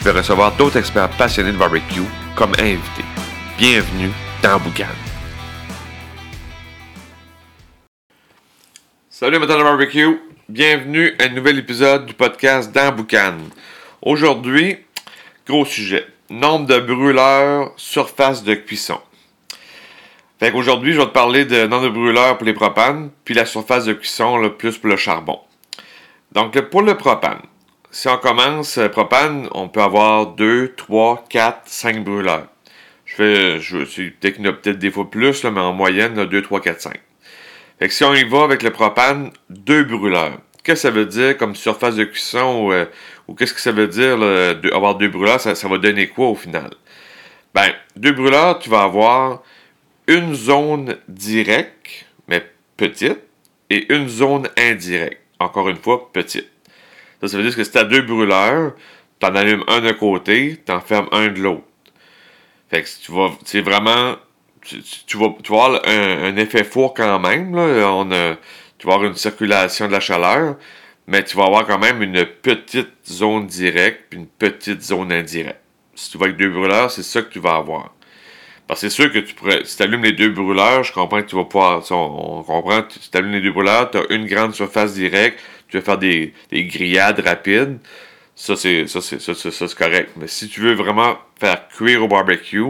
je vais recevoir d'autres experts passionnés de barbecue comme invités. Bienvenue dans la Boucane. Salut amateurs de barbecue, bienvenue à un nouvel épisode du podcast Dans la Boucane. Aujourd'hui, gros sujet, nombre de brûleurs, surface de cuisson. Fait qu'aujourd'hui, je vais te parler de nombre de brûleurs pour les propanes, puis la surface de cuisson, là, plus pour le charbon. Donc, pour le propane, si on commence propane, on peut avoir 2, 3, 4, 5 brûleurs. Peut-être qu'il y en a peut-être des fois plus, là, mais en moyenne, là, 2, 3, 4, 5. Fait que si on y va avec le propane, 2 brûleurs. Qu'est-ce que ça veut dire comme surface de cuisson ou qu'est-ce que ça veut dire là, avoir 2 brûleurs, ça va donner quoi au final? Ben, 2 brûleurs, tu vas avoir une zone directe, mais petite, et une zone indirecte, encore une fois, petite. Ça veut dire que si tu as 2 brûleurs, tu en allumes un d'un côté, tu en fermes un de l'autre. Fait que si tu vas avoir un effet four quand même, là, tu vas avoir une circulation de la chaleur, mais tu vas avoir quand même une petite zone directe puis une petite zone indirecte. Si tu vas avec 2 brûleurs, c'est ça que tu vas avoir. Parce que c'est sûr que tu pourrais, si tu allumes les 2 brûleurs, je comprends que tu vas pouvoir, on comprend, si tu allumes les 2 brûleurs, tu as une grande surface directe, tu vas faire des grillades rapides, ça c'est correct. Mais si tu veux vraiment faire cuire au barbecue,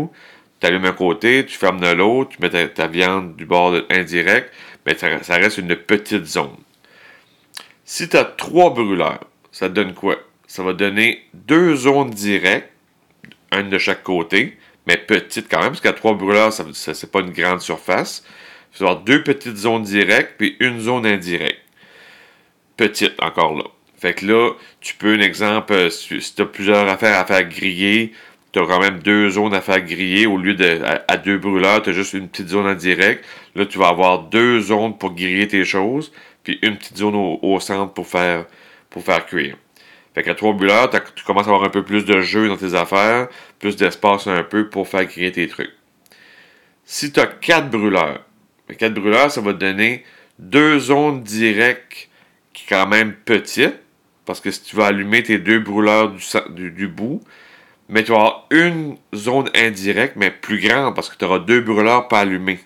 tu allumes un côté, tu fermes de l'autre, tu mets ta viande du bord indirect, mais ça reste une petite zone. Si tu as 3 brûleurs, ça donne quoi? Ça va donner 2 zones directes, une de chaque côté, mais petite quand même, parce qu'à 3 brûleurs, ça c'est pas une grande surface. Il faut avoir 2 petites zones directes, puis une zone indirecte. Petite, encore là. Fait que là, tu peux, un exemple, si tu as plusieurs affaires à faire griller, tu as quand même 2 zones à faire griller, au lieu de à 2 brûleurs, tu as juste une petite zone indirecte. Là, tu vas avoir 2 zones pour griller tes choses, puis une petite zone au centre pour faire cuire. Fait qu'à 3 brûleurs, tu commences à avoir un peu plus de jeu dans tes affaires, plus d'espace un peu pour faire griller tes trucs. Si tu as 4 brûleurs, ça va te donner 2 zones directes qui sont quand même petites, parce que si tu vas allumer tes 2 brûleurs du bout, mais tu vas avoir une zone indirecte, mais plus grande, parce que tu auras 2 brûleurs pas allumés.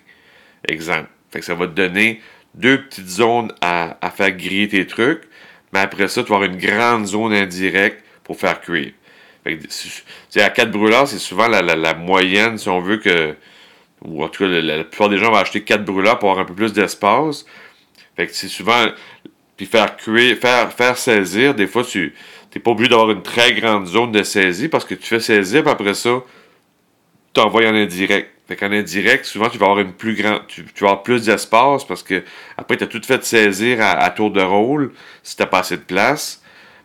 Exemple. Fait que ça va te donner 2 petites zones à faire griller tes trucs, mais après ça, tu vas avoir une grande zone indirecte pour faire cuire. Fait que, à 4 brûleurs, c'est souvent la moyenne, si on veut que... Ou en tout cas, la plupart des gens vont acheter 4 brûleurs pour avoir un peu plus d'espace. Fait que c'est souvent... Puis faire cuire, faire saisir, des fois, tu n'es pas obligé d'avoir une très grande zone de saisie parce que tu fais saisir, puis après ça, tu envoies en indirect. Fait qu'en indirect, souvent, tu vas avoir une plus grande. Tu vas avoir plus d'espace parce que après, tu as tout fait saisir à tour de rôle si tu n'as pas assez de place.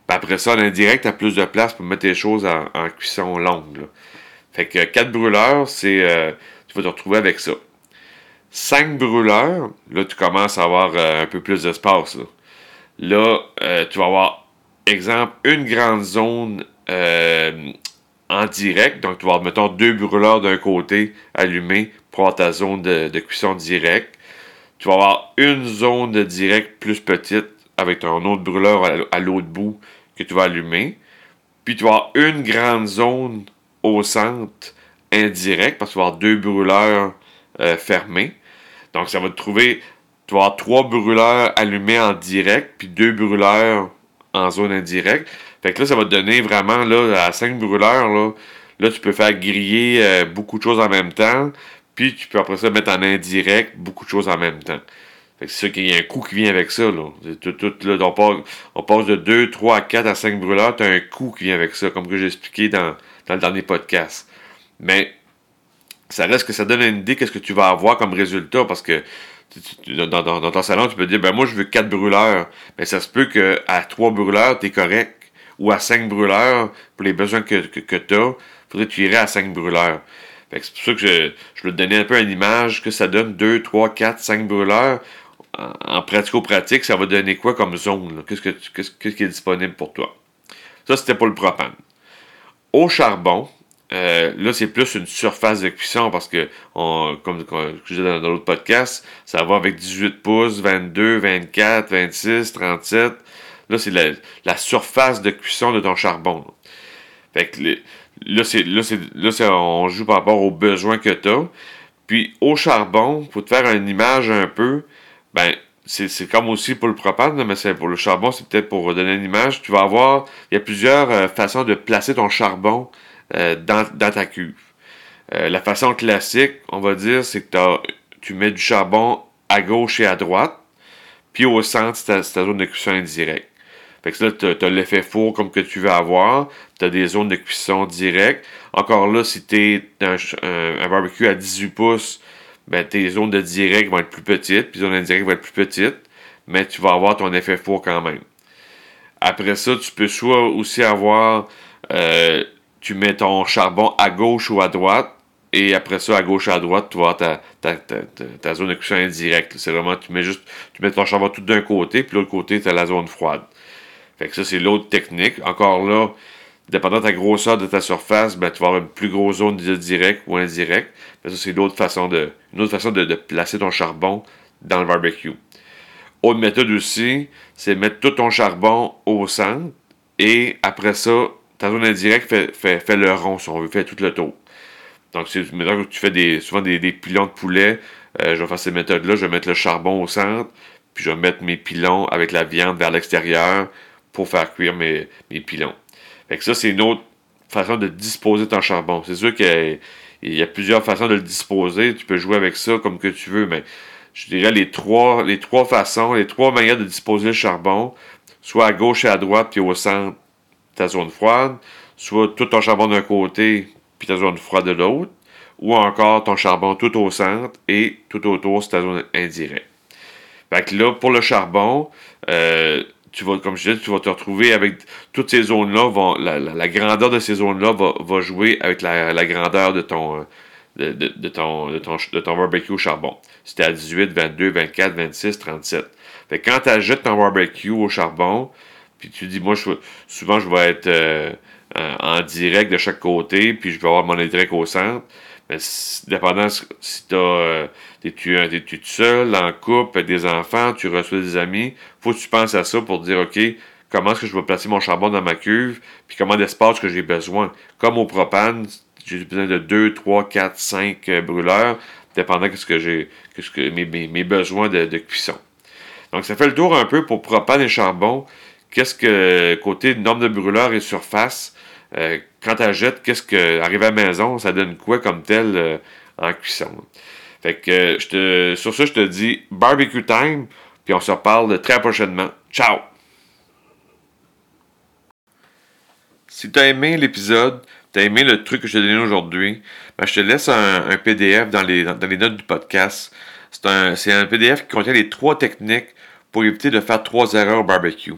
Puis après ça, en indirect, tu as plus de place pour mettre tes choses en cuisson longue. Là. Fait que 4 brûleurs, c'est. Tu vas te retrouver avec ça. 5 brûleurs, là, tu commences à avoir un peu plus d'espace. Là, tu vas avoir, exemple, une grande zone. En direct, donc tu vas avoir, mettons, 2 brûleurs d'un côté allumés pour avoir ta zone de cuisson directe. Tu vas avoir une zone de direct plus petite avec ton autre brûleur à l'autre bout que tu vas allumer. Puis tu vas avoir une grande zone au centre indirecte parce que tu vas avoir 2 brûleurs fermés. Donc ça va te trouver, tu vas avoir 3 brûleurs allumés en direct puis 2 brûleurs en zone indirecte. Fait que là, ça va te donner vraiment, là, à 5 brûleurs, là tu peux faire griller beaucoup de choses en même temps, puis tu peux après ça mettre en indirect beaucoup de choses en même temps. Fait que c'est sûr qu'il y a un coût qui vient avec ça, là. Tout, là on passe de 2, 3, à 4 à 5 brûleurs, tu as un coût qui vient avec ça, comme que j'ai expliqué dans le dernier podcast. Mais ça reste que ça donne une idée qu'est-ce que tu vas avoir comme résultat, parce que dans ton salon, tu peux dire, ben moi, je veux 4 brûleurs. Mais ça se peut qu'à 3 brûleurs, tu es correct. ou à 5 brûleurs pour les besoins que tu as, il faudrait que tu irais à 5 brûleurs. Fait que c'est pour ça que je veux te donner un peu une image que ça donne 2, 3, 4, 5 brûleurs. En pratico-pratique, ça va donner quoi comme zone? Qu'est-ce qui est disponible pour toi? Ça, c'était pour le propane. Au charbon, là, c'est plus une surface de cuisson parce que, comme je disais dans l'autre podcast, ça va avec 18 pouces, 22, 24, 26, 37. Là, c'est la surface de cuisson de ton charbon. Fait que on joue par rapport aux besoins que tu as. Puis, au charbon, pour te faire une image un peu, ben, c'est comme aussi pour le propane, mais c'est pour le charbon, c'est peut-être pour donner une image. Tu vas avoir, il y a plusieurs façons de placer ton charbon dans ta cuve. La façon classique, on va dire, c'est que tu mets du charbon à gauche et à droite, puis au centre, c'est ta zone de cuisson indirecte. Fait que là, tu as l'effet four comme que tu veux avoir, tu as des zones de cuisson directes. Encore là, si tu es un barbecue à 18 pouces, ben, tes zones de direct vont être plus petites, puis zones indirectes vont être plus petites, mais tu vas avoir ton effet four quand même. Après ça, tu peux soit aussi avoir, tu mets ton charbon à gauche ou à droite, et après ça, à gauche et à droite, tu vas avoir ta zone de cuisson indirecte. C'est vraiment, tu mets ton charbon tout d'un côté, puis l'autre côté, tu as la zone froide. Fait que ça, c'est l'autre technique. Encore là, dépendant de ta grosseur de ta surface, ben, tu vas avoir une plus grosse zone de direct ou indirect. Ben, ça, c'est une autre façon de placer ton charbon dans le barbecue. Autre méthode aussi, c'est mettre tout ton charbon au centre et après ça, ta zone indirecte fait le rond, si on veut, fait tout le tour. Donc, maintenant que tu fais souvent des pilons de poulet, je vais faire ces méthodes-là, je vais mettre le charbon au centre, puis je vais mettre mes pilons avec la viande vers l'extérieur pour faire cuire mes pilons. Fait que ça, c'est une autre façon de disposer ton charbon. C'est sûr qu'il y a plusieurs façons de le disposer. Tu peux jouer avec ça comme que tu veux, mais je dirais les trois façons, les trois manières de disposer le charbon, soit à gauche et à droite, puis au centre, ta zone froide, soit tout ton charbon d'un côté, puis ta zone froide de l'autre, ou encore ton charbon tout au centre et tout autour, c'est ta zone indirecte. Fait que là, pour le charbon, tu vas te retrouver avec toutes ces zones-là, la grandeur de ces zones-là va jouer avec la grandeur de ton barbecue au charbon. C'était à 18, 22, 24, 26, 37. Fait que quand tu ajoutes ton barbecue au charbon, puis tu dis, moi, souvent, je vais être en direct de chaque côté, puis je vais avoir mon indirect au centre. Mais dépendant si t'es tout seul, en couple, avec des enfants, tu reçois des amis, faut que tu penses à ça pour dire, OK, comment est-ce que je vais placer mon charbon dans ma cuve, puis comment d'espace que j'ai besoin. Comme au propane, j'ai besoin de 2, 3, 4, 5 brûleurs, dépendant de mes besoins de cuisson. Donc, ça fait le tour un peu pour propane et charbon. Qu'est-ce que, côté nombre de brûleurs et surface, quand tu achètes, qu'est-ce que, arrivé à la maison, ça donne quoi comme tel en cuisson? Fait que, sur ça, je te dis barbecue time, puis on se reparle très prochainement. Ciao! Si tu as aimé l'épisode, tu as aimé le truc que je t'ai donné aujourd'hui, ben je te laisse un PDF dans les notes du podcast. C'est un PDF qui contient les trois techniques pour éviter de faire 3 erreurs au barbecue.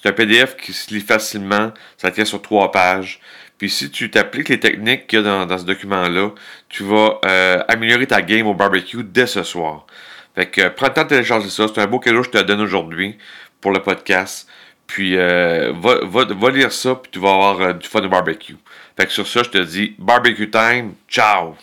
C'est un PDF qui se lit facilement, ça tient sur 3 pages. Puis si tu t'appliques les techniques qu'il y a dans ce document-là, tu vas améliorer ta game au barbecue dès ce soir. Fait que prends le temps de télécharger ça, c'est un beau cadeau que je te donne aujourd'hui pour le podcast. Puis va lire ça, puis tu vas avoir du fun au barbecue. Fait que sur ça, je te dis barbecue time, ciao!